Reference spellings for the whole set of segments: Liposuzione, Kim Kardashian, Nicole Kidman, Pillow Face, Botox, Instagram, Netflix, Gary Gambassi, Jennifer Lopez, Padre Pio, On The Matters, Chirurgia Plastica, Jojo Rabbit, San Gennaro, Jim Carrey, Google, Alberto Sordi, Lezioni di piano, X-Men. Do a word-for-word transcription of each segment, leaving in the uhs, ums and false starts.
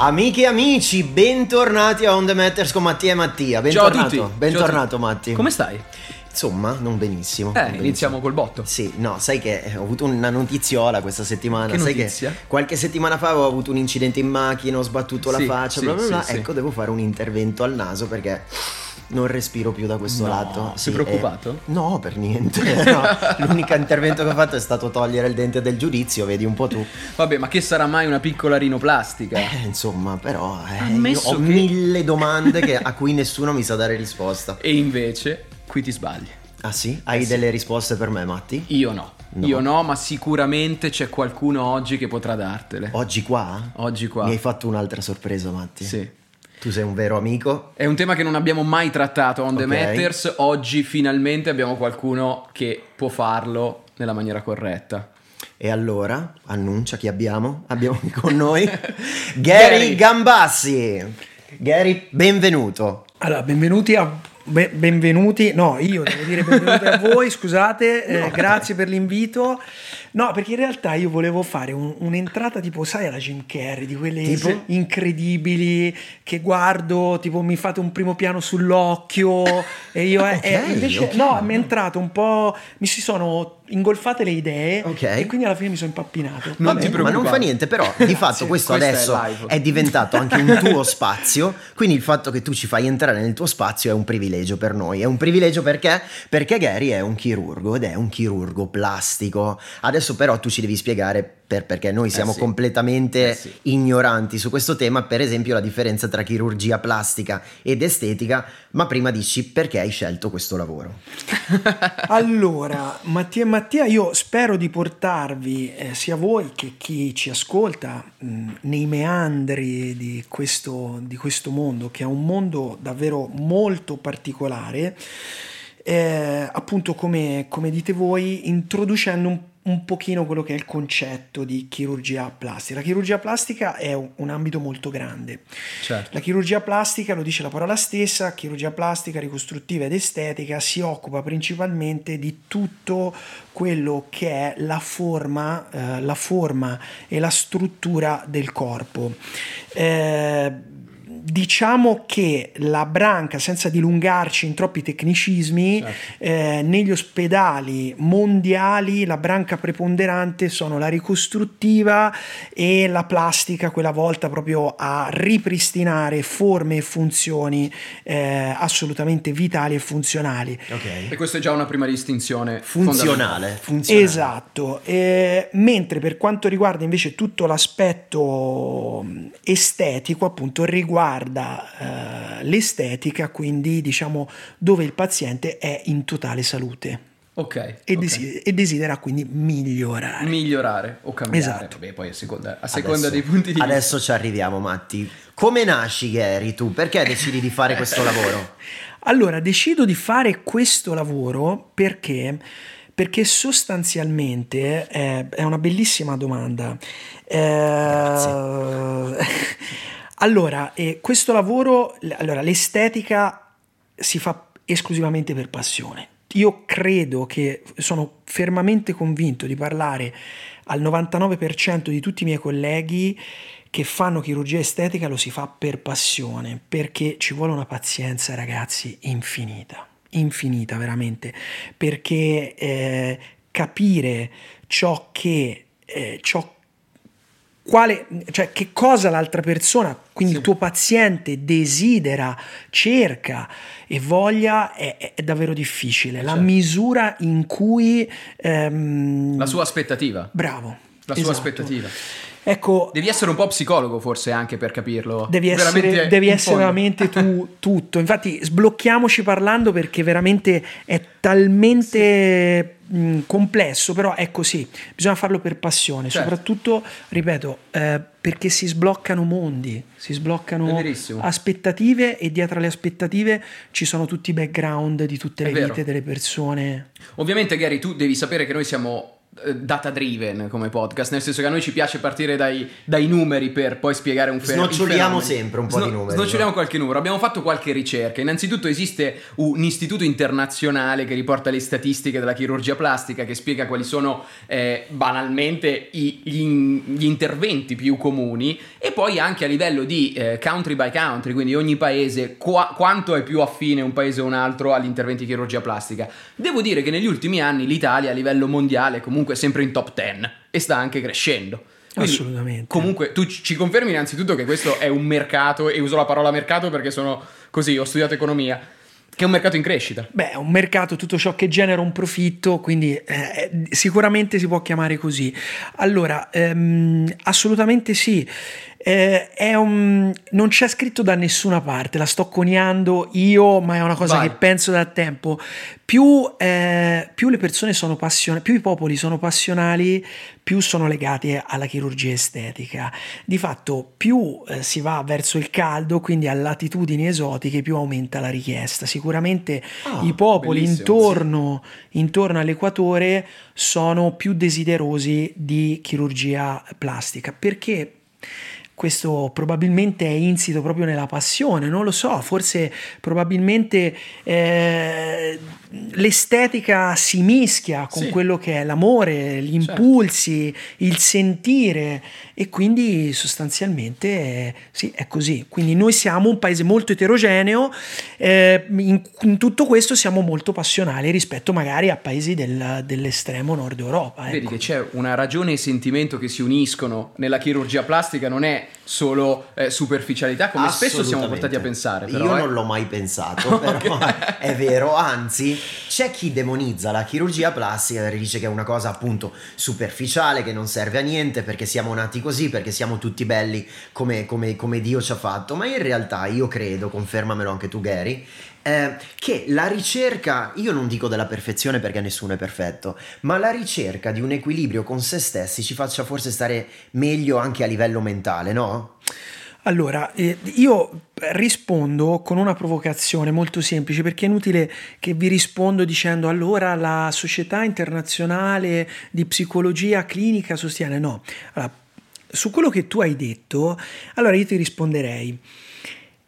Amiche e amici, bentornati a On The Matters con Mattia e Mattia. Bentornato. Ciao a tutti. Bentornato, ciao a tutti. Matti. Come stai? Insomma, non benissimo. Eh, non benissimo. Iniziamo col botto. Sì, no, sai che ho avuto una notiziola questa settimana. Che sai notizia? Che qualche settimana fa avevo avuto un incidente in macchina, ho sbattuto sì, la faccia, sì, bla bla bla. Sì, ecco, sì. Devo fare un intervento al naso perché non respiro più da questo no, lato. Sì, sei preoccupato? Eh, no, per niente. No. L'unico intervento che ho fatto è stato togliere il dente del giudizio, vedi un po' tu. Vabbè, ma che sarà mai una piccola rinoplastica? Eh, insomma, però eh, io ho che... mille domande che, a cui nessuno mi sa dare risposta. E invece, qui ti sbagli. Ah sì? Hai eh, delle sì. risposte per me, Matti? Io no. no. Io no, ma sicuramente c'è qualcuno oggi che potrà dartele. Oggi qua? Oggi qua. Mi hai fatto un'altra sorpresa, Matti. Sì. Tu sei un vero amico. È un tema che non abbiamo mai trattato on okay. The Matters. Oggi finalmente abbiamo qualcuno che può farlo nella maniera corretta. E allora, annuncia chi abbiamo. Abbiamo con noi Gary, Gary Gambassi. Gary, benvenuto. Allora, benvenuti a... Be- benvenuti, no, io devo dire benvenuti a voi, scusate, no. eh, grazie per l'invito. No, perché in realtà io volevo fare un, un'entrata tipo, sai, alla Jim Carrey, di quelle tipo? incredibili che guardo, tipo mi fate un primo piano sull'occhio e io eh, okay, eh, invece okay. no, mi è entrato un po', mi si sono ingolfate le idee okay. e quindi alla fine mi sono impappinato. Non Vabbè, ti preoccupare. Ma non fa niente, però di fatto questo adesso è, è diventato anche un tuo spazio, quindi il fatto che tu ci fai entrare nel tuo spazio è un privilegio per noi. È un privilegio perché? Perché Gary è un chirurgo ed è un chirurgo plastico. Adesso però tu ci devi spiegare per, perché noi siamo eh sì. completamente eh sì. ignoranti su questo tema, per esempio la differenza tra chirurgia plastica ed estetica, ma prima dici perché hai scelto questo lavoro. Allora, Mattia Mattia, io spero di portarvi eh, sia voi che chi ci ascolta mh, nei meandri di questo, di questo mondo, che è un mondo davvero molto particolare, eh, appunto come, come dite voi, introducendo un, un pochino quello che è il concetto di chirurgia plastica. La chirurgia plastica è un, un ambito molto grande. Certo. La chirurgia plastica, lo dice la parola stessa, chirurgia plastica, ricostruttiva ed estetica, si occupa principalmente di tutto quello che è la forma, eh, la forma e la struttura del corpo. Eh, diciamo che la branca, senza dilungarci in troppi tecnicismi, certo. eh, negli ospedali mondiali la branca preponderante sono la ricostruttiva e la plastica, quella volta proprio a ripristinare forme e funzioni eh, assolutamente vitali e funzionali. Okay. E questa è già una prima distinzione funzionale. funzionale. Esatto. Eh, mentre per quanto riguarda invece tutto l'aspetto estetico, appunto, riguarda Guarda, uh, l'estetica, quindi diciamo dove il paziente è in totale salute okay, e, okay. Desidera, e desidera quindi migliorare migliorare o cambiare. Esatto. Vabbè, poi a seconda, a seconda adesso, dei punti di adesso vista. Ci arriviamo, Matti. Come nasci, Gary, tu? Perché decidi di fare questo lavoro? Allora, decido di fare questo lavoro perché... Perché sostanzialmente eh, è una bellissima domanda. Eh, Allora, eh, questo lavoro, l- allora, l'estetica si fa esclusivamente per passione. Io credo che, sono fermamente convinto di parlare al novantanove per cento di tutti i miei colleghi che fanno chirurgia estetica, lo si fa per passione, perché ci vuole una pazienza, ragazzi, infinita, infinita veramente, perché eh, capire ciò che, eh, ciò che Quale, cioè che cosa l'altra persona, quindi sì. il tuo paziente desidera, cerca e voglia, è, è davvero difficile. La certo. misura in cui ehm... la sua aspettativa. Bravo. La esatto. sua aspettativa. Ecco, devi essere un po' psicologo forse anche per capirlo. Devi essere veramente, devi essere veramente tu, tutto. Infatti sblocchiamoci parlando, perché veramente è talmente sì. mh, complesso, però è così. Bisogna farlo per passione, certo. soprattutto, ripeto, eh, perché si sbloccano mondi, si sbloccano aspettative, e dietro alle aspettative ci sono tutti i background di tutte le vite delle persone. Ovviamente, Gary, tu devi sapere che noi siamo data driven come podcast, nel senso che a noi ci piace partire dai, dai numeri per poi spiegare un fenomeno. Snoccioliamo sempre un po' Sno- di numeri. Snoccioliamo no? qualche numero. Abbiamo fatto qualche ricerca. Innanzitutto esiste un istituto internazionale che riporta le statistiche della chirurgia plastica, che spiega quali sono eh, banalmente i, gli, in, gli interventi più comuni, e poi anche a livello di eh, country by country, quindi ogni paese qua, quanto è più affine un paese o un altro agli interventi di chirurgia plastica. Devo dire che negli ultimi anni l'Italia a livello mondiale comunque è sempre in top dieci e sta anche crescendo. Quindi, assolutamente. Comunque tu ci confermi innanzitutto che questo è un mercato, e uso la parola mercato perché sono così, ho studiato economia, che è un mercato in crescita. Beh, è un mercato, tutto ciò che genera un profitto, quindi eh, sicuramente si può chiamare così. Allora, ehm, assolutamente sì. Eh, è un... non c'è scritto da nessuna parte, la sto coniando io, ma è una cosa Vai. che penso da tempo. Più, eh, più le persone sono passionali, più i popoli sono passionali, più sono legati alla chirurgia estetica. Di fatto, più eh, si va verso il caldo, quindi a latitudini esotiche, più aumenta la richiesta. Sicuramente oh, i popoli intorno, sì. intorno all'equatore sono più desiderosi di chirurgia plastica, perché questo probabilmente è insito proprio nella passione, non lo so, forse probabilmente eh, l'estetica si mischia con sì. quello che è l'amore, gli impulsi, certo. il sentire, e quindi sostanzialmente eh, sì, è così. Quindi noi siamo un paese molto eterogeneo, eh, in, in tutto questo siamo molto passionali rispetto magari a paesi del, dell'estremo nord Europa. Ecco. Vedi che c'è una ragione e sentimento che si uniscono nella chirurgia plastica, non è solo eh, superficialità come spesso siamo portati a pensare, però, io eh. non l'ho mai pensato però okay. è vero, anzi c'è chi demonizza la chirurgia plastica, dice che è una cosa appunto superficiale, che non serve a niente perché siamo nati così, perché siamo tutti belli come, come, come Dio ci ha fatto, ma in realtà io credo, confermamelo anche tu Gary, eh, che la ricerca, io non dico della perfezione perché nessuno è perfetto, ma la ricerca di un equilibrio con se stessi ci faccia forse stare meglio anche a livello mentale, no? Allora, eh, io rispondo con una provocazione molto semplice, perché è inutile che vi rispondo dicendo allora la Società Internazionale di Psicologia Clinica sostiene, no. Allora, su quello che tu hai detto, allora io ti risponderei.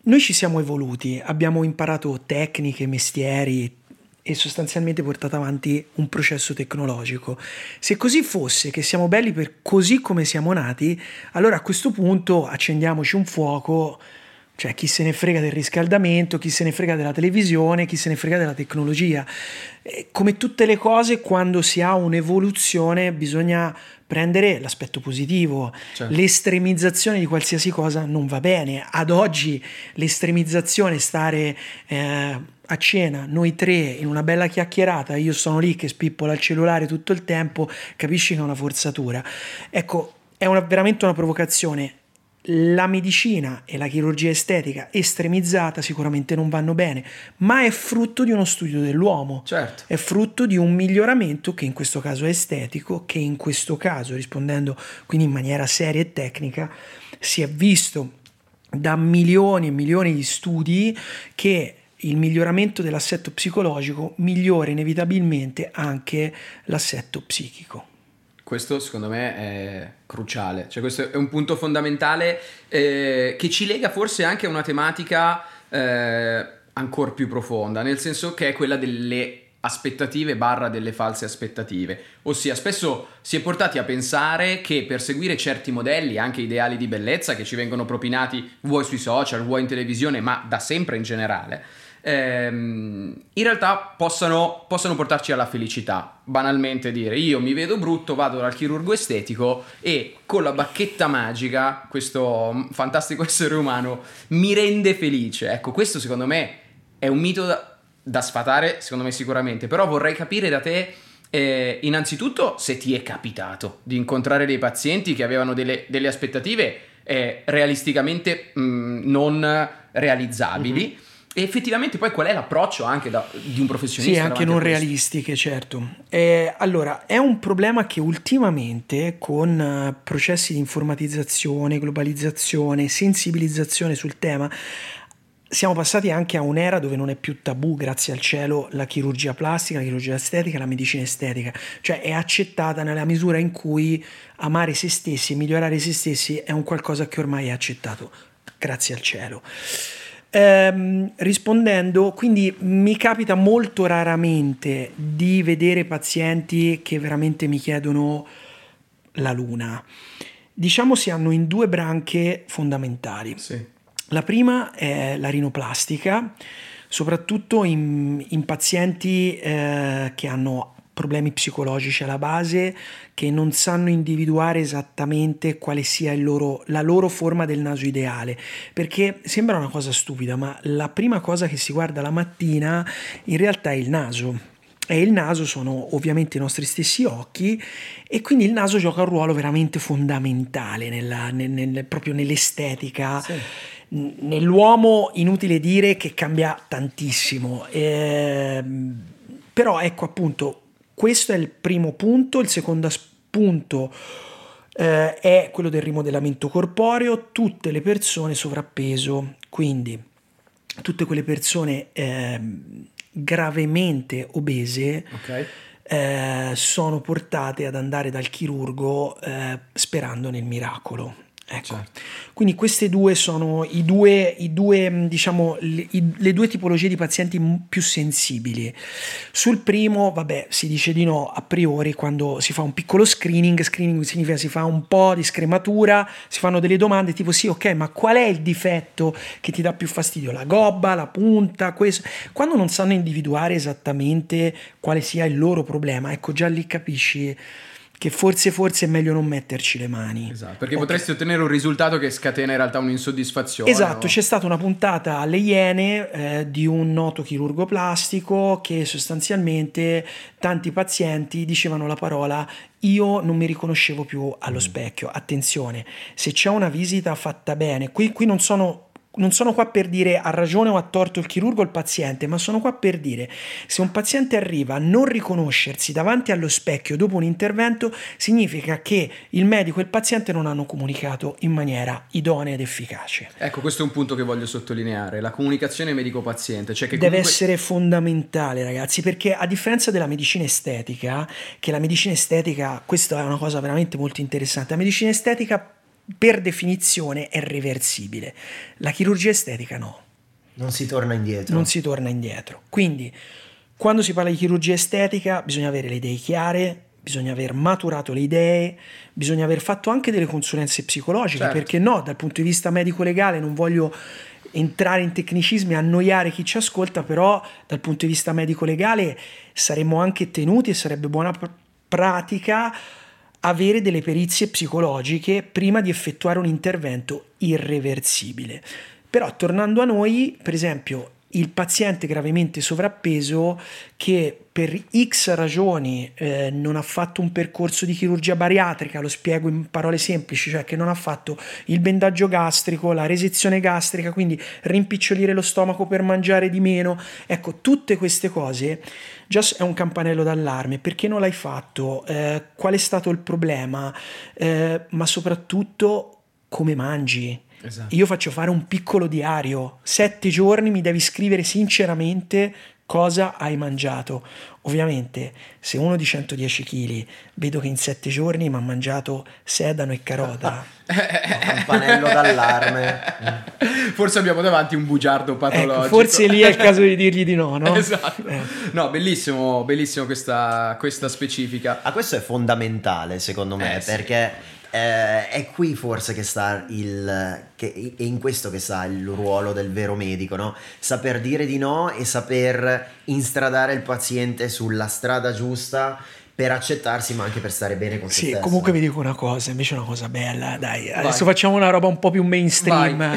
Noi ci siamo evoluti, abbiamo imparato tecniche, mestieri e sostanzialmente portato avanti un processo tecnologico. Se così fosse, che siamo belli per così come siamo nati, allora a questo punto accendiamoci un fuoco, cioè chi se ne frega del riscaldamento, chi se ne frega della televisione, chi se ne frega della tecnologia. Come tutte le cose, quando si ha un'evoluzione bisogna prendere l'aspetto positivo, certo. L'estremizzazione di qualsiasi cosa non va bene. Ad oggi l'estremizzazione, stare eh, a cena noi tre in una bella chiacchierata, io sono lì che spippola il cellulare tutto il tempo, capisci che è una forzatura. Ecco, è una, veramente una provocazione. La medicina e la chirurgia estetica estremizzata sicuramente non vanno bene, ma è frutto di uno studio dell'uomo, certo. È frutto di un miglioramento che in questo caso è estetico, che in questo caso, rispondendo quindi in maniera seria e tecnica, si è visto da milioni e milioni di studi che il miglioramento dell'assetto psicologico migliora inevitabilmente anche l'assetto psichico. Questo secondo me è cruciale, cioè questo è un punto fondamentale eh, che ci lega forse anche a una tematica eh, ancora più profonda, nel senso che è quella delle aspettative barra delle false aspettative, ossia spesso si è portati a pensare che per seguire certi modelli, anche ideali di bellezza che ci vengono propinati vuoi sui social, vuoi in televisione, ma da sempre in generale, in realtà possano, possano portarci alla felicità. Banalmente dire io mi vedo brutto, vado dal chirurgo estetico e con la bacchetta magica questo fantastico essere umano mi rende felice. Ecco, questo secondo me è un mito da, da sfatare, secondo me sicuramente, però vorrei capire da te eh, innanzitutto se ti è capitato di incontrare dei pazienti che avevano delle, delle aspettative eh, realisticamente mh, non realizzabili, mm-hmm. E effettivamente poi qual è l'approccio anche da, di un professionista? Sì, anche non realistiche, certo. Eh, allora, è un problema che ultimamente con uh, processi di informatizzazione, globalizzazione, sensibilizzazione sul tema siamo passati anche a un'era dove non è più tabù, grazie al cielo, la chirurgia plastica, la chirurgia estetica, la medicina estetica, cioè è accettata nella misura in cui amare se stessi e migliorare se stessi è un qualcosa che ormai è accettato, grazie al cielo. Ehm, rispondendo, quindi mi capita molto raramente di vedere pazienti che veramente mi chiedono la luna. Diciamo si hanno in due branche fondamentali. Sì. La prima è la rinoplastica, soprattutto in, in pazienti eh, che hanno problemi psicologici alla base, che non sanno individuare esattamente quale sia il loro, la loro forma del naso ideale, perché sembra una cosa stupida, ma la prima cosa che si guarda la mattina in realtà è il naso. E il naso sono ovviamente i nostri stessi occhi, e quindi il naso gioca un ruolo veramente fondamentale nella, nel, nel, proprio nell'estetica. Sì. Nell'uomo inutile dire che cambia tantissimo, eh, però ecco appunto questo è il primo punto. Il secondo punto eh, è quello del rimodellamento corporeo. Tutte le persone sovrappeso, quindi tutte quelle persone eh, gravemente obese, okay, eh, sono portate ad andare dal chirurgo eh, sperando nel miracolo, ecco. Certo. Quindi queste due sono i due, i due diciamo le, i, le due tipologie di pazienti più sensibili. Sul primo, vabbè, si dice di no a priori quando si fa un piccolo screening. Screening significa si fa un po' di scrematura, si fanno delle domande tipo sì, ok, ma qual è il difetto che ti dà più fastidio? La gobba, la punta, questo. Quando non sanno individuare esattamente quale sia il loro problema, ecco, già lì capisci che forse forse è meglio non metterci le mani. Esatto, perché okay, potresti ottenere un risultato che scatena in realtà un'insoddisfazione. Esatto, o... c'è stata una puntata alle Iene eh, di un noto chirurgo plastico che sostanzialmente tanti pazienti dicevano la parola io non mi riconoscevo più allo mm. specchio. Attenzione, se c'è una visita fatta bene, qui, qui non sono... Non sono qua per dire ha ragione o ha torto il chirurgo o il paziente, ma sono qua per dire se un paziente arriva a non riconoscersi davanti allo specchio dopo un intervento, significa che il medico e il paziente non hanno comunicato in maniera idonea ed efficace. Ecco, questo è un punto che voglio sottolineare, la comunicazione medico-paziente. Cioè che comunque... deve essere fondamentale, ragazzi, perché a differenza della medicina estetica, che la medicina estetica, questa è una cosa veramente molto interessante, la medicina estetica per definizione è reversibile, la chirurgia estetica no, non si torna indietro non si torna indietro quindi quando si parla di chirurgia estetica bisogna avere le idee chiare, bisogna aver maturato le idee, bisogna aver fatto anche delle consulenze psicologiche. Certo. Perché no, dal punto di vista medico-legale non voglio entrare in tecnicismi e annoiare chi ci ascolta, però dal punto di vista medico-legale saremmo anche tenuti e sarebbe buona pr- pratica avere delle perizie psicologiche prima di effettuare un intervento irreversibile. Però tornando a noi, per esempio, il paziente gravemente sovrappeso che per X ragioni eh, non ha fatto un percorso di chirurgia bariatrica, lo spiego in parole semplici, cioè che non ha fatto il bendaggio gastrico, la resezione gastrica, quindi rimpicciolire lo stomaco per mangiare di meno, ecco, tutte queste cose già è un campanello d'allarme. Perché non l'hai fatto? Eh, qual è stato il problema? Eh, ma soprattutto come mangi? Esatto. Io faccio fare un piccolo diario, sette giorni mi devi scrivere sinceramente cosa hai mangiato. Ovviamente se uno di centodieci chili vedo che in sette giorni mi ha mangiato sedano e carota, campanello d'allarme, forse abbiamo davanti un bugiardo patologico, ecco, forse lì è il caso di dirgli di no, no? Esatto. eh. No, bellissimo, bellissimo questa, questa specifica. Ah, questo è fondamentale secondo me, eh, perché sì. Eh, è qui forse che sta il che, è in questo che sta il ruolo del vero medico, no? Saper dire di no e saper instradare il paziente sulla strada giusta per accettarsi, ma anche per stare bene con se sì, stesso. Comunque vi dico una cosa, invece una cosa bella, dai, adesso Vai. Facciamo una roba un po' più mainstream.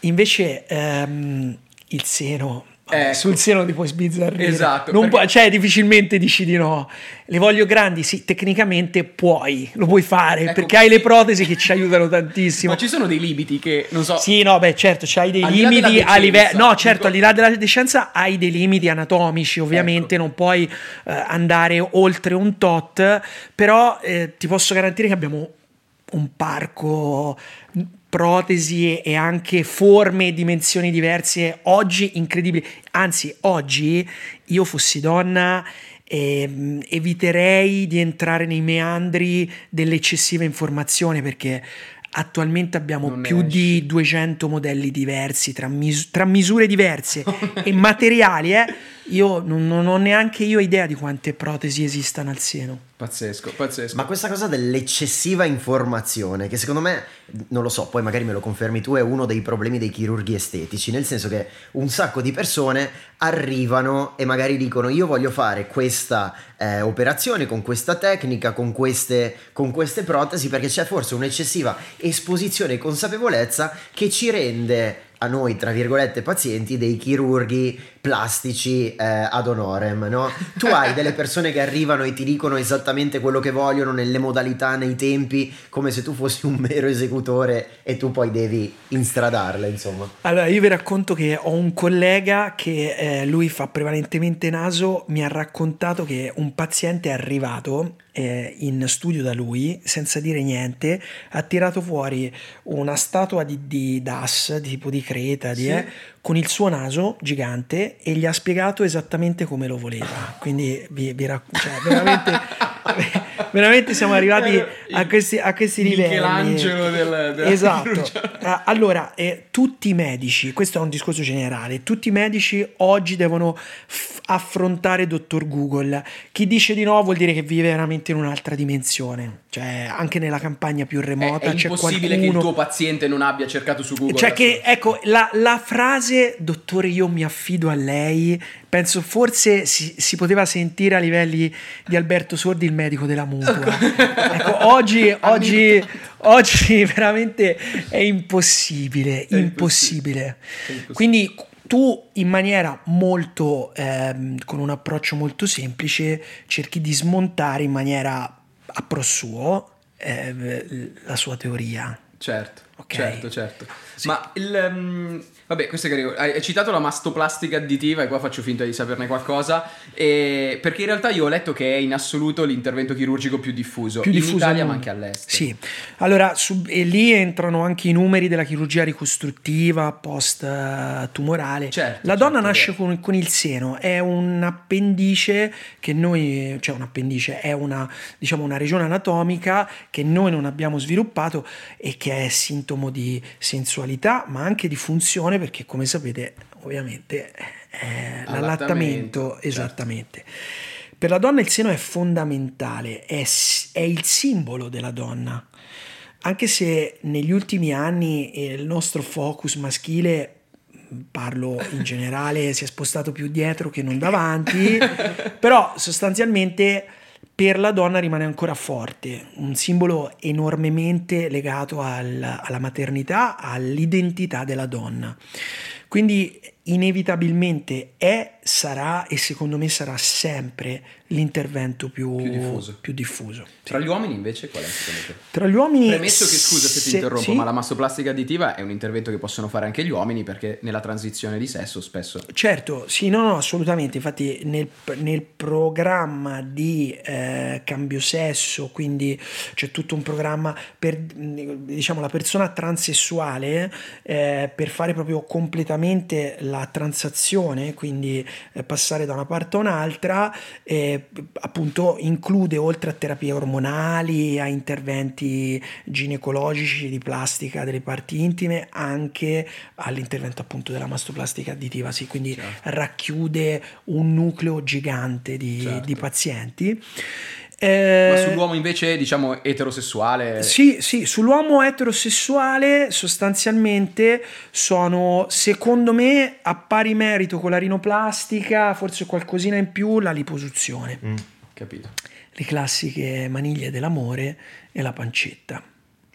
Invece um, il seno. Ecco. Sul seno ti puoi sbizzarrire. Esatto, non perché... puoi, cioè difficilmente dici di no. Le voglio grandi, sì, tecnicamente puoi, lo puoi fare, ecco, perché hai le protesi che ci aiutano tantissimo. Ma ci sono dei limiti che non so. Sì, no, beh, certo, c'hai dei al limiti a livello No, certo, dico... al di là della decenza hai dei limiti anatomici, ovviamente, ecco, non puoi eh, andare oltre un tot, però eh, ti posso garantire che abbiamo un parco protesi e anche forme e dimensioni diverse oggi incredibili. Anzi, oggi io fossi donna eh, eviterei di entrare nei meandri dell'eccessiva informazione, perché attualmente abbiamo non più di duecento modelli diversi tra, mis- tra misure diverse e materiali, eh? Io non, non ho neanche io idea di quante protesi esistano al seno. Pazzesco, pazzesco. Ma questa cosa dell'eccessiva informazione, che secondo me, non lo so, poi magari me lo confermi tu, è uno dei problemi dei chirurghi estetici, nel senso che un sacco di persone arrivano e magari dicono: io voglio fare questa eh, operazione con questa tecnica, con queste, con queste protesi, perché c'è forse un'eccessiva esposizione e consapevolezza che ci rende a noi, tra virgolette, pazienti, dei chirurghi plastici eh, ad honorem, no? Tu hai delle persone che arrivano e ti dicono esattamente quello che vogliono, nelle modalità, nei tempi, come se tu fossi un mero esecutore e tu poi devi instradarle, insomma. Allora, io vi racconto che ho un collega che eh, lui fa prevalentemente naso, mi ha raccontato che un paziente è arrivato eh, in studio da lui senza dire niente, ha tirato fuori una statua di, di Das, di tipo di Creta, di, sì. eh, con il suo naso gigante, e gli ha spiegato esattamente come lo voleva. Quindi vi, vi rac- cioè, veramente, veramente siamo arrivati il, a questi, a questi livelli. Michelangelo della, della esatto. Chirurgia. Allora, eh, tutti i medici, questo è un discorso generale, tutti i medici oggi devono f- affrontare dottor Google. Chi dice di no vuol dire che vive veramente in un'altra dimensione. Cioè, anche nella campagna più remota è, è c'è impossibile qualcuno... che il tuo paziente non abbia cercato su Google. Cioè che, ecco, la, la frase "dottore, io mi affido a lei", penso forse si, si poteva sentire a livelli di Alberto Sordi, il medico della mutua. Ecco, oggi, oggi, oggi veramente è impossibile, è impossibile. Impossibile. È impossibile. Quindi tu, in maniera molto ehm, con un approccio molto semplice, cerchi di smontare in maniera a pro suo ehm, la sua teoria. Certo, okay. certo, certo. Sì. Ma il um, vabbè, questo è carino. Hai citato la mastoplastica additiva, e qua faccio finta di saperne qualcosa, e, perché in realtà io ho letto che è in assoluto l'intervento chirurgico più diffuso, più diffuso in Italia, in... ma anche all'estero. Sì, allora su, e lì entrano anche i numeri della chirurgia ricostruttiva post-tumorale. Certo, la donna certo, nasce con, con il seno, è un appendice che noi, cioè un appendice, è una, diciamo, una regione anatomica che noi non abbiamo sviluppato e che è sintomo di sensualità ma anche di funzione, perché come sapete ovviamente eh, l'allattamento, esattamente, certo. Per la donna il seno è fondamentale, è, è il simbolo della donna, anche se negli ultimi anni il nostro focus maschile, parlo in generale, si è spostato più dietro che non davanti, però sostanzialmente per la donna rimane ancora forte, un simbolo enormemente legato al, alla maternità, all'identità della donna. Quindi inevitabilmente è, sarà, e secondo me sarà sempre l'intervento più, più diffuso. Più diffuso sì. Tra gli uomini invece qual è, secondo te? Tra gli uomini... Premesso che, scusa se, se ti interrompo, sì? Ma la mastoplastica additiva è un intervento che possono fare anche gli uomini, perché nella transizione di sesso spesso... Certo, sì, no, no, assolutamente. Infatti nel, nel programma di eh, cambio sesso, quindi c'è tutto un programma per, diciamo, la persona transessuale eh, per fare proprio completamente la transazione, quindi eh, passare da una parte a un'altra, eh, appunto include, oltre a terapie ormonali, a interventi ginecologici di plastica delle parti intime, anche all'intervento appunto della mastoplastica additiva, sì, quindi certo. Racchiude un nucleo gigante di, certo. di pazienti. Eh, Ma sull'uomo invece, diciamo, eterosessuale? Sì, sì, sull'uomo eterosessuale sostanzialmente sono, secondo me, a pari merito con la rinoplastica, forse qualcosina in più, la liposuzione. Mm, capito. Le classiche maniglie dell'amore e la pancetta.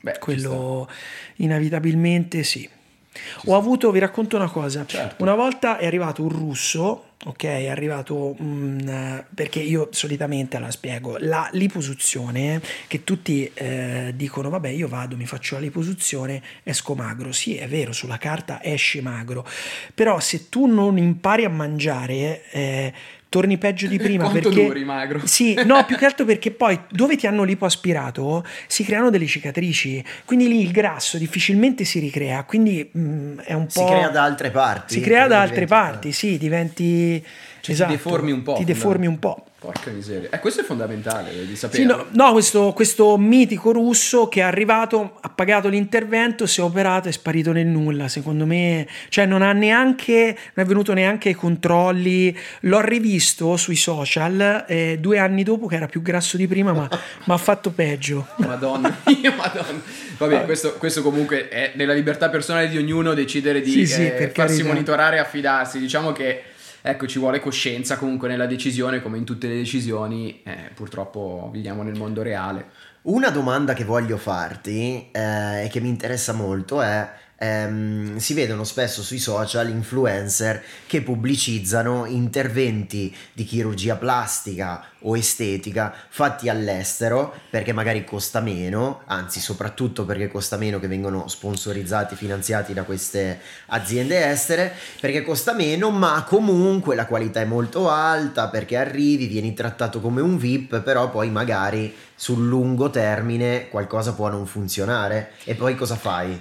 Beh, quello inevitabilmente sì. Ci Ho avuto, vi racconto una cosa, certo. Una volta è arrivato un russo, ok, è arrivato um, perché io solitamente, allora spiego, la liposuzione, che tutti eh, dicono vabbè io vado, mi faccio la liposuzione, esco magro. Sì, è vero, sulla carta esci magro, però se tu non impari a mangiare eh, torni peggio di prima. Quanto perché duri, magro? Sì, no, più che altro perché poi dove ti hanno lipoaspirato si creano delle cicatrici, quindi lì il grasso difficilmente si ricrea, quindi mh, è un po'... Si crea da altre parti. Si crea da altre parti, sì, diventi... Cioè, esatto, ti deformi un po'. Ti deformi un po'. Porca miseria. Eh, questo è fondamentale di sapere. Sì, no, no questo, questo mitico russo che è arrivato, ha pagato l'intervento, si è operato e è sparito nel nulla, secondo me. Cioè non ha neanche, non è venuto neanche ai controlli. L'ho rivisto sui social eh, due anni dopo che era più grasso di prima, ma ha fatto peggio. Madonna mia, madonna. Vabbè, questo, questo comunque è nella libertà personale di ognuno decidere di sì, sì, eh, farsi monitorare e affidarsi. Diciamo che ecco, ci vuole coscienza comunque nella decisione, come in tutte le decisioni, eh, purtroppo viviamo nel mondo reale. Una domanda che voglio farti eh, e che mi interessa molto è, ehm, si vedono spesso sui social influencer che pubblicizzano interventi di chirurgia plastica o estetica fatti all'estero, perché magari costa meno, anzi soprattutto perché costa meno, che vengono sponsorizzati, finanziati da queste aziende estere, perché costa meno ma comunque la qualità è molto alta, perché arrivi, vieni trattato come un V I P, però poi magari sul lungo termine qualcosa può non funzionare e poi cosa fai?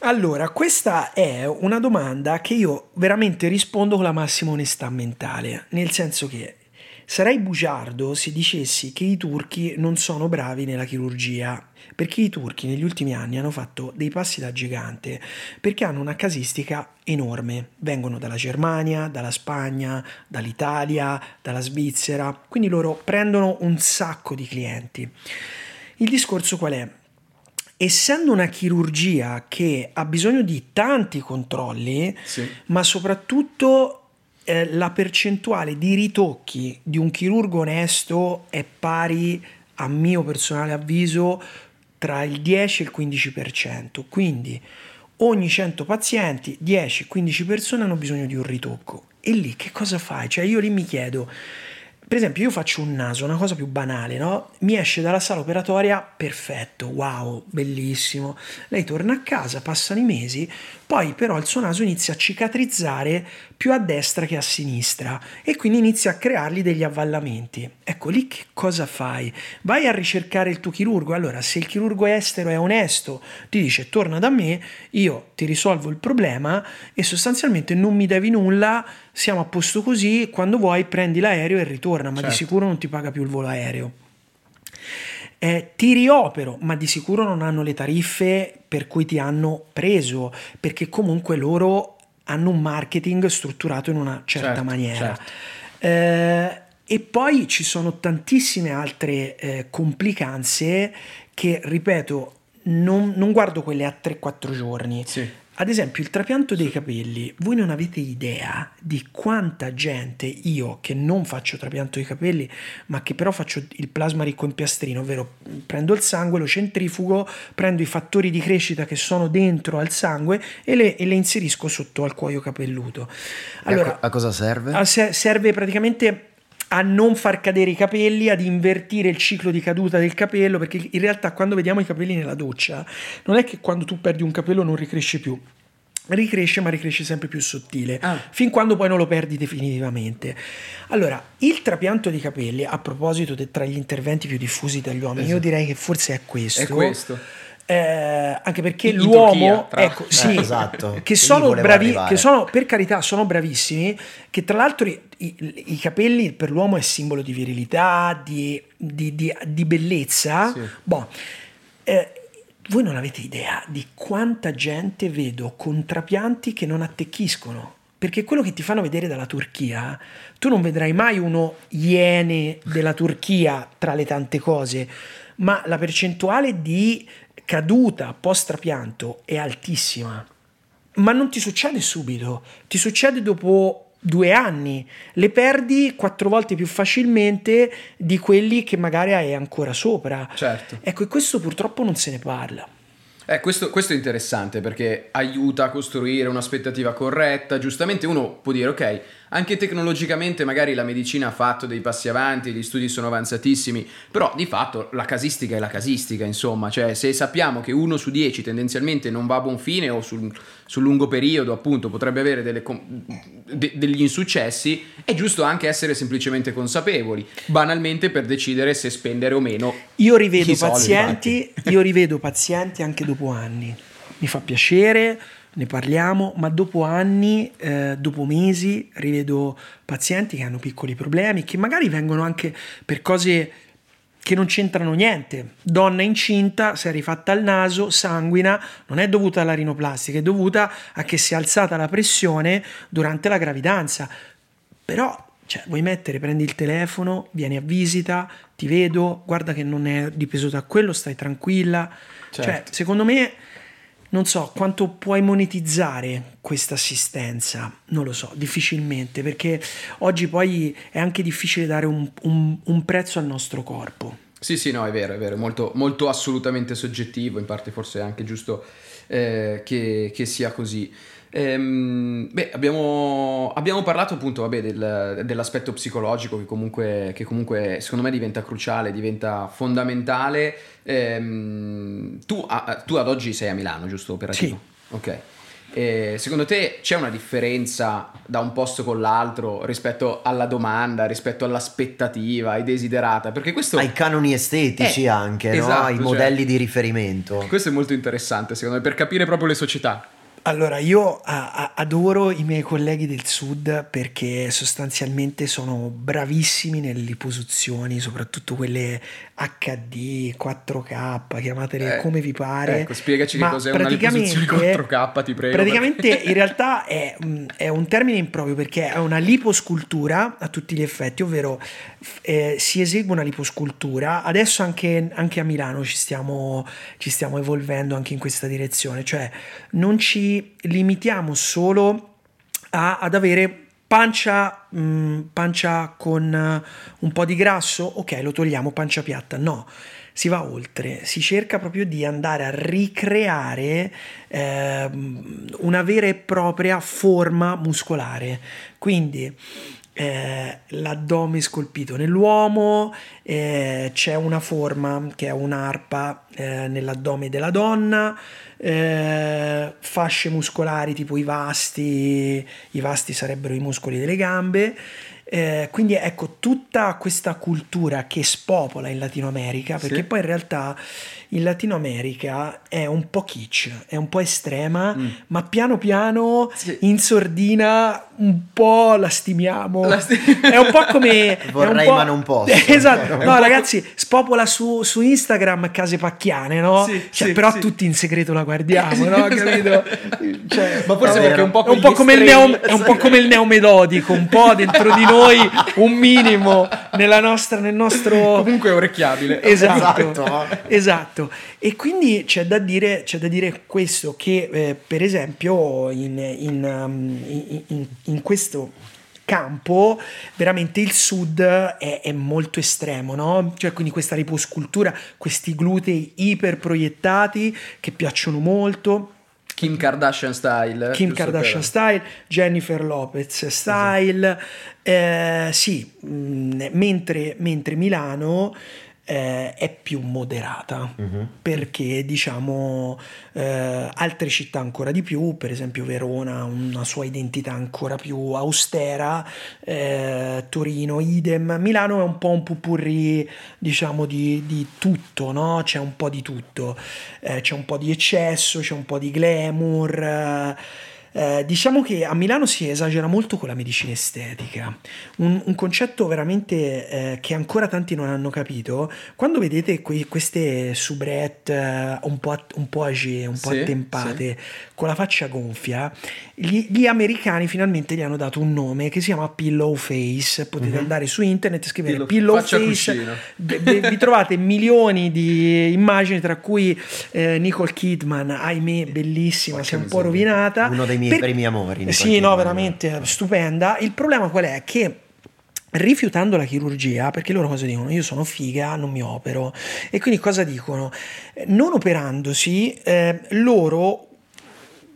Allora, questa è una domanda che io veramente rispondo con la massima onestà mentale, nel senso che sarei bugiardo se dicessi che i turchi non sono bravi nella chirurgia, perché i turchi negli ultimi anni hanno fatto dei passi da gigante, perché hanno una casistica enorme, vengono dalla Germania, dalla Spagna, dall'Italia, dalla Svizzera, quindi loro prendono un sacco di clienti. Il discorso qual è? Essendo una chirurgia che ha bisogno di tanti controlli, sì, ma soprattutto eh, la percentuale di ritocchi di un chirurgo onesto è pari, a mio personale avviso, tra il dieci e il quindici per cento. Quindi ogni cento pazienti, dieci quindici persone hanno bisogno di un ritocco. E lì che cosa fai? Cioè io lì mi chiedo... Per esempio io faccio un naso, una cosa più banale, no? Mi esce dalla sala operatoria, perfetto, wow, bellissimo. Lei torna a casa, passano i mesi, poi però il suo naso inizia a cicatrizzare più a destra che a sinistra e quindi inizia a creargli degli avvallamenti. Ecco, lì che cosa fai? Vai a ricercare il tuo chirurgo. Allora, se il chirurgo estero è onesto, ti dice torna da me, io ti risolvo il problema e sostanzialmente non mi devi nulla, siamo a posto così, quando vuoi prendi l'aereo e ritorna, ma certo, di sicuro non ti paga più il volo aereo. Eh, ti riopero, ma di sicuro non hanno le tariffe per cui ti hanno preso, perché comunque loro hanno un marketing strutturato in una certa certo, maniera. Certo. Eh, e poi ci sono tantissime altre eh, complicanze che, ripeto, non, non guardo quelle a tre quattro giorni. Sì. Ad esempio il trapianto dei capelli, voi non avete idea di quanta gente io che non faccio trapianto dei capelli ma che però faccio il plasma ricco in piastrino, ovvero prendo il sangue, lo centrifugo, prendo i fattori di crescita che sono dentro al sangue e le, e le inserisco sotto al cuoio capelluto. Allora, a cosa serve? A se- serve praticamente a non far cadere i capelli, ad invertire il ciclo di caduta del capello, perché in realtà quando vediamo i capelli nella doccia non è che quando tu perdi un capello non ricresce più, ricresce ma ricresce sempre più sottile, ah. fin quando poi non lo perdi definitivamente. Allora, il trapianto di capelli, a proposito de, tra gli interventi più diffusi dagli uomini, esatto, io direi che forse è questo. È questo. Eh, anche perché in l'uomo Turchia, tra... ecco, eh, sì, esatto, che sono bravi, che sono, per carità, sono bravissimi, che tra l'altro i, i, i capelli per l'uomo è simbolo di virilità, di, di, di, di bellezza, sì. Boh, eh, voi non avete idea di quanta gente vedo con trapianti che non attecchiscono, perché quello che ti fanno vedere dalla Turchia, tu non vedrai mai uno iene della Turchia tra le tante cose, ma la percentuale di caduta post trapianto è altissima, ma non ti succede subito, ti succede dopo due anni, le perdi quattro volte più facilmente di quelli che magari hai ancora sopra. Certo. Ecco, e questo purtroppo non se ne parla. Eh, questo, questo è interessante perché aiuta a costruire un'aspettativa corretta. Giustamente uno può dire ok, Anche tecnologicamente magari la medicina ha fatto dei passi avanti, gli studi sono avanzatissimi, però di fatto la casistica è la casistica, insomma, cioè se sappiamo che uno su dieci tendenzialmente non va a buon fine o sul, sul lungo periodo appunto potrebbe avere delle, de, degli insuccessi, è giusto anche essere semplicemente consapevoli, banalmente, per decidere se spendere o meno. Io rivedo pazienti, io rivedo pazienti anche dopo anni, mi fa piacere, ne parliamo, ma dopo anni, eh, dopo mesi, rivedo pazienti che hanno piccoli problemi, che magari vengono anche per cose che non c'entrano niente. Donna incinta, si è rifatta il naso, sanguina, non è dovuta alla rinoplastica, è dovuta a che si è alzata la pressione durante la gravidanza. Però, cioè, vuoi mettere, prendi il telefono, vieni a visita, ti vedo, guarda che non è dipeso da quello, stai tranquilla. Certo. Cioè, secondo me... non so quanto puoi monetizzare questa assistenza, non lo so, difficilmente, perché oggi poi è anche difficile dare un, un, un prezzo al nostro corpo. Sì, sì, no, è vero, è vero, molto, molto assolutamente soggettivo, in parte forse è anche giusto eh, che, che sia così. Ehm, beh, abbiamo, abbiamo parlato appunto vabbè, del, dell'aspetto psicologico che comunque, che comunque secondo me diventa cruciale, diventa fondamentale. Ehm, tu, a, tu ad oggi sei a Milano, giusto? Operativo? Sì. Ok. E secondo te c'è una differenza da un posto con l'altro rispetto alla domanda, rispetto all'aspettativa, ai desiderata? Perché questo... ai canoni estetici, eh, anche, esatto, no? Ai cioè, modelli di riferimento. Questo è molto interessante secondo me per capire proprio le società. Allora, io a, a, adoro i miei colleghi del sud perché sostanzialmente sono bravissimi nelle liposuzioni, soprattutto quelle acca di, quattro K, chiamatele eh, come vi pare. Ecco, spiegaci ma che cos'è una liposuzione quattro K, ti prego. Praticamente in realtà è, è un termine improprio perché è una liposcultura a tutti gli effetti, ovvero eh, si esegue una liposcultura. Adesso anche, anche a Milano ci stiamo, ci stiamo evolvendo anche in questa direzione, cioè non ci limitiamo solo a, ad avere pancia, mh, pancia con un po' di grasso, ok, lo togliamo, pancia piatta, no, si va oltre, si cerca proprio di andare a ricreare eh, una vera e propria forma muscolare, quindi Eh, l'addome scolpito nell'uomo, eh, c'è una forma che è un'arpa eh, nell'addome della donna, eh, fasce muscolari tipo i vasti, i vasti sarebbero i muscoli delle gambe, eh, quindi ecco tutta questa cultura che spopola in Latino America, perché sì, poi in realtà in Latino America è un po' kitsch, è un po' estrema, mm. ma piano piano sì. in sordina un po' la stimiamo. La sti- è un po' come vorrei po'... ma non posso. Esatto. No, ragazzi, spopola su, su Instagram case pacchiane, no? Sì, cioè, sì, però sì. tutti in segreto la guardiamo, no? Capito? Cioè, ma forse è perché è un po' è un po' come il neo, è un po' come il neomelodico, un po' dentro di noi, un minimo nella nostra nel nostro comunque è orecchiabile. Esatto. Esatto. esatto. E quindi c'è da dire, c'è da dire questo, che eh, per esempio in, in, in, in questo campo veramente il sud è, è molto estremo, no? Cioè quindi questa liposcultura, questi glutei iperproiettati che piacciono molto. Kim Kardashian style. Kim Kardashian style, Jennifer Lopez style, esatto. eh, sì, mh, mentre, mentre Milano... Eh, è più moderata, uh-huh. perché diciamo eh, altre città ancora di più, per esempio Verona ha una sua identità ancora più austera, eh, Torino idem, Milano è un po' un pupurri diciamo di, di tutto, no? C'è un po' di tutto, eh, c'è un po' di eccesso, c'è un po' di glamour, eh, Eh, diciamo che a Milano si esagera molto con la medicina estetica, un, un concetto veramente eh, che ancora tanti non hanno capito. Quando vedete que- queste soubrette eh, un po' at- un po' age, un po' sì, attempate, sì. con la faccia gonfia, gli, gli americani finalmente gli hanno dato un nome che si chiama Pillow Face. Potete uh-huh. andare su internet e scrivere Pillow, Pillow Face, b- b- vi trovate milioni di immagini, tra cui eh, Nicole Kidman, ahimè bellissima, faccia si è un po' rovinata, uno dei miei per... primi amori. Sì, no, modo. Veramente stupenda. Il problema qual è? Che rifiutando la chirurgia, perché loro cosa dicono? Io sono figa, non mi opero. E quindi cosa dicono? Non operandosi, eh, loro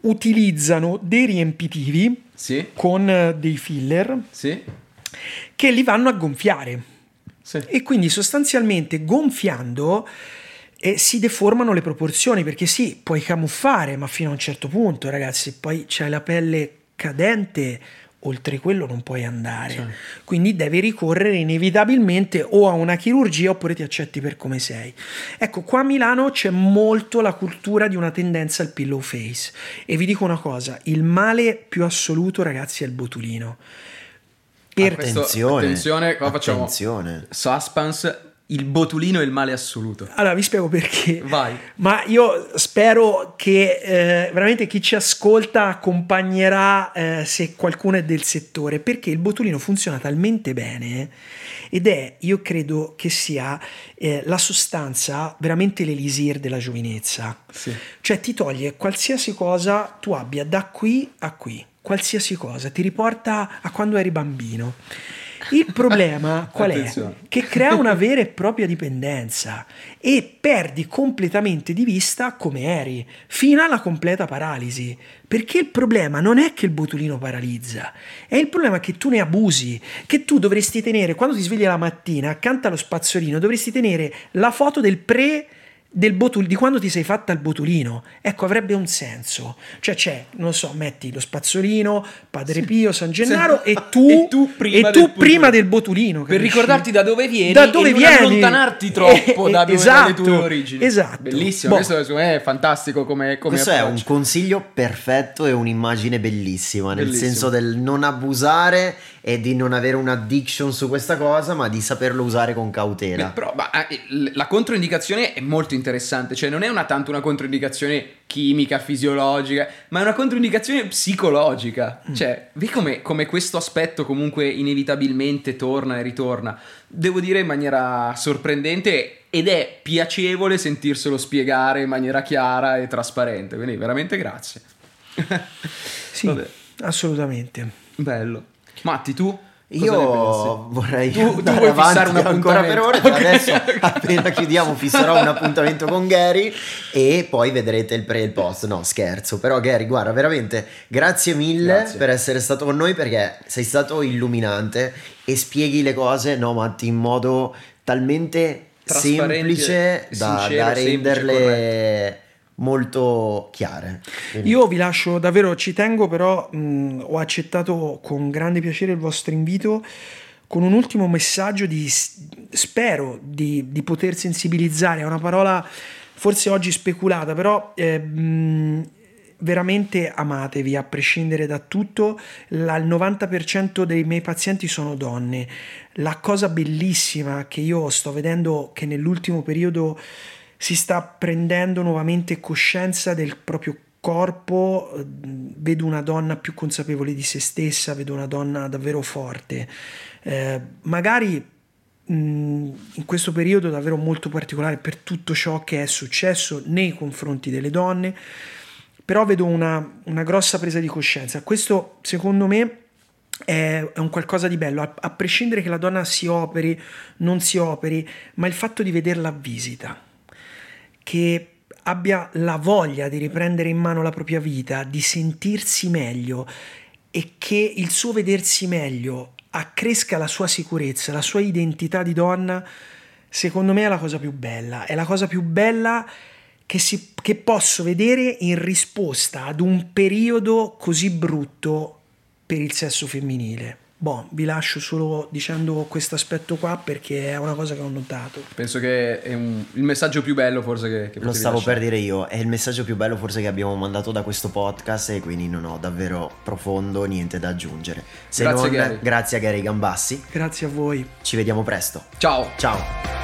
utilizzano dei riempitivi, sì, con dei filler, sì, che li vanno a gonfiare, sì, e quindi sostanzialmente gonfiando eh, si deformano le proporzioni, perché sì, puoi camuffare, ma fino a un certo punto, ragazzi, poi c'è la pelle cadente, oltre quello non puoi andare, sì, quindi devi ricorrere inevitabilmente o a una chirurgia oppure ti accetti per come sei. Ecco, qua a Milano c'è molto la cultura di una tendenza al pillow face, e vi dico una cosa, il male più assoluto, ragazzi, è il botulino. Per... attenzione, attenzione, qua facciamo attenzione, suspense. Il botulino è il male assoluto. Allora vi spiego perché. Vai. Ma io spero che eh, veramente chi ci ascolta accompagnerà eh, se qualcuno è del settore, perché il botulino funziona talmente bene ed è, io credo che sia eh, la sostanza veramente l'elisir della giovinezza, sì, cioè ti toglie qualsiasi cosa tu abbia da qui a qui, qualsiasi cosa ti riporta a quando eri bambino. Il problema qual è? Attenzione. Che crea una vera e propria dipendenza e perdi completamente di vista come eri, fino alla completa paralisi, perché il problema non è che il botulino paralizza, è il problema che tu ne abusi, che tu dovresti tenere, quando ti svegli la mattina accanto allo spazzolino dovresti tenere la foto del pre del botul- di quando ti sei fatta il botulino. Ecco, avrebbe un senso, cioè c'è, non so, metti lo spazzolino, Padre Pio, San Gennaro, sì, e tu e tu prima, e tu del, prima del botulino, per capisci? Ricordarti da dove vieni, da dove e vieni, non allontanarti troppo eh, da dove, esatto, dalle tue origini, esatto, bellissimo. Boh, questo è fantastico come, come questo approccio. È un consiglio perfetto e un'immagine bellissima, nel bellissimo senso del non abusare e di non avere un'addiction su questa cosa, ma di saperlo usare con cautela. Beh, però, ma, la controindicazione è molto interessante, cioè non è una tanto una controindicazione chimica, fisiologica, ma è una controindicazione psicologica, mm. Cioè, vedi come, come questo aspetto comunque inevitabilmente torna e ritorna, devo dire in maniera sorprendente, ed è piacevole sentirselo spiegare in maniera chiara e trasparente, quindi veramente grazie. Sì, vabbè, assolutamente. Bello. Matti, tu? Io vorrei tu, tu vuoi fissare un ancora per ore, okay. Adesso appena chiudiamo fisserò un appuntamento con Gary e poi vedrete il pre e il post. No, scherzo, però Gary, guarda, veramente grazie mille, grazie per essere stato con noi, perché sei stato illuminante e spieghi le cose, no Matti, in modo talmente semplice da, sincero, da renderle semplice, molto chiare. Quindi io vi lascio davvero, ci tengo, però mh, ho accettato con grande piacere il vostro invito, con un ultimo messaggio di spero di, di poter sensibilizzare. È una parola forse oggi speculata, però eh, mh, veramente amatevi a prescindere da tutto. La, il novanta per cento dei miei pazienti sono donne. La cosa bellissima che io sto vedendo, che nell'ultimo periodo si sta prendendo nuovamente coscienza del proprio corpo, vedo una donna più consapevole di se stessa, vedo una donna davvero forte, eh, magari mh, in questo periodo davvero molto particolare per tutto ciò che è successo nei confronti delle donne, però vedo una, una grossa presa di coscienza. Questo secondo me è un qualcosa di bello, a, a prescindere che la donna si operi, non si operi, ma il fatto di vederla a visita, che abbia la voglia di riprendere in mano la propria vita, di sentirsi meglio, e che il suo vedersi meglio accresca la sua sicurezza, la sua identità di donna, secondo me è la cosa più bella, è la cosa più bella che, si, che posso vedere in risposta ad un periodo così brutto per il sesso femminile. Boh, vi lascio solo dicendo questo aspetto qua, perché è una cosa che ho notato. Penso che è un, il messaggio più bello forse che, che lo stavo lasciare per dire io, è il messaggio più bello forse che abbiamo mandato da questo podcast, e quindi non ho davvero profondo niente da aggiungere. Se grazie, non, Gary. Grazie a Gary Gambassi. Grazie a voi. Ci vediamo presto. Ciao. Ciao.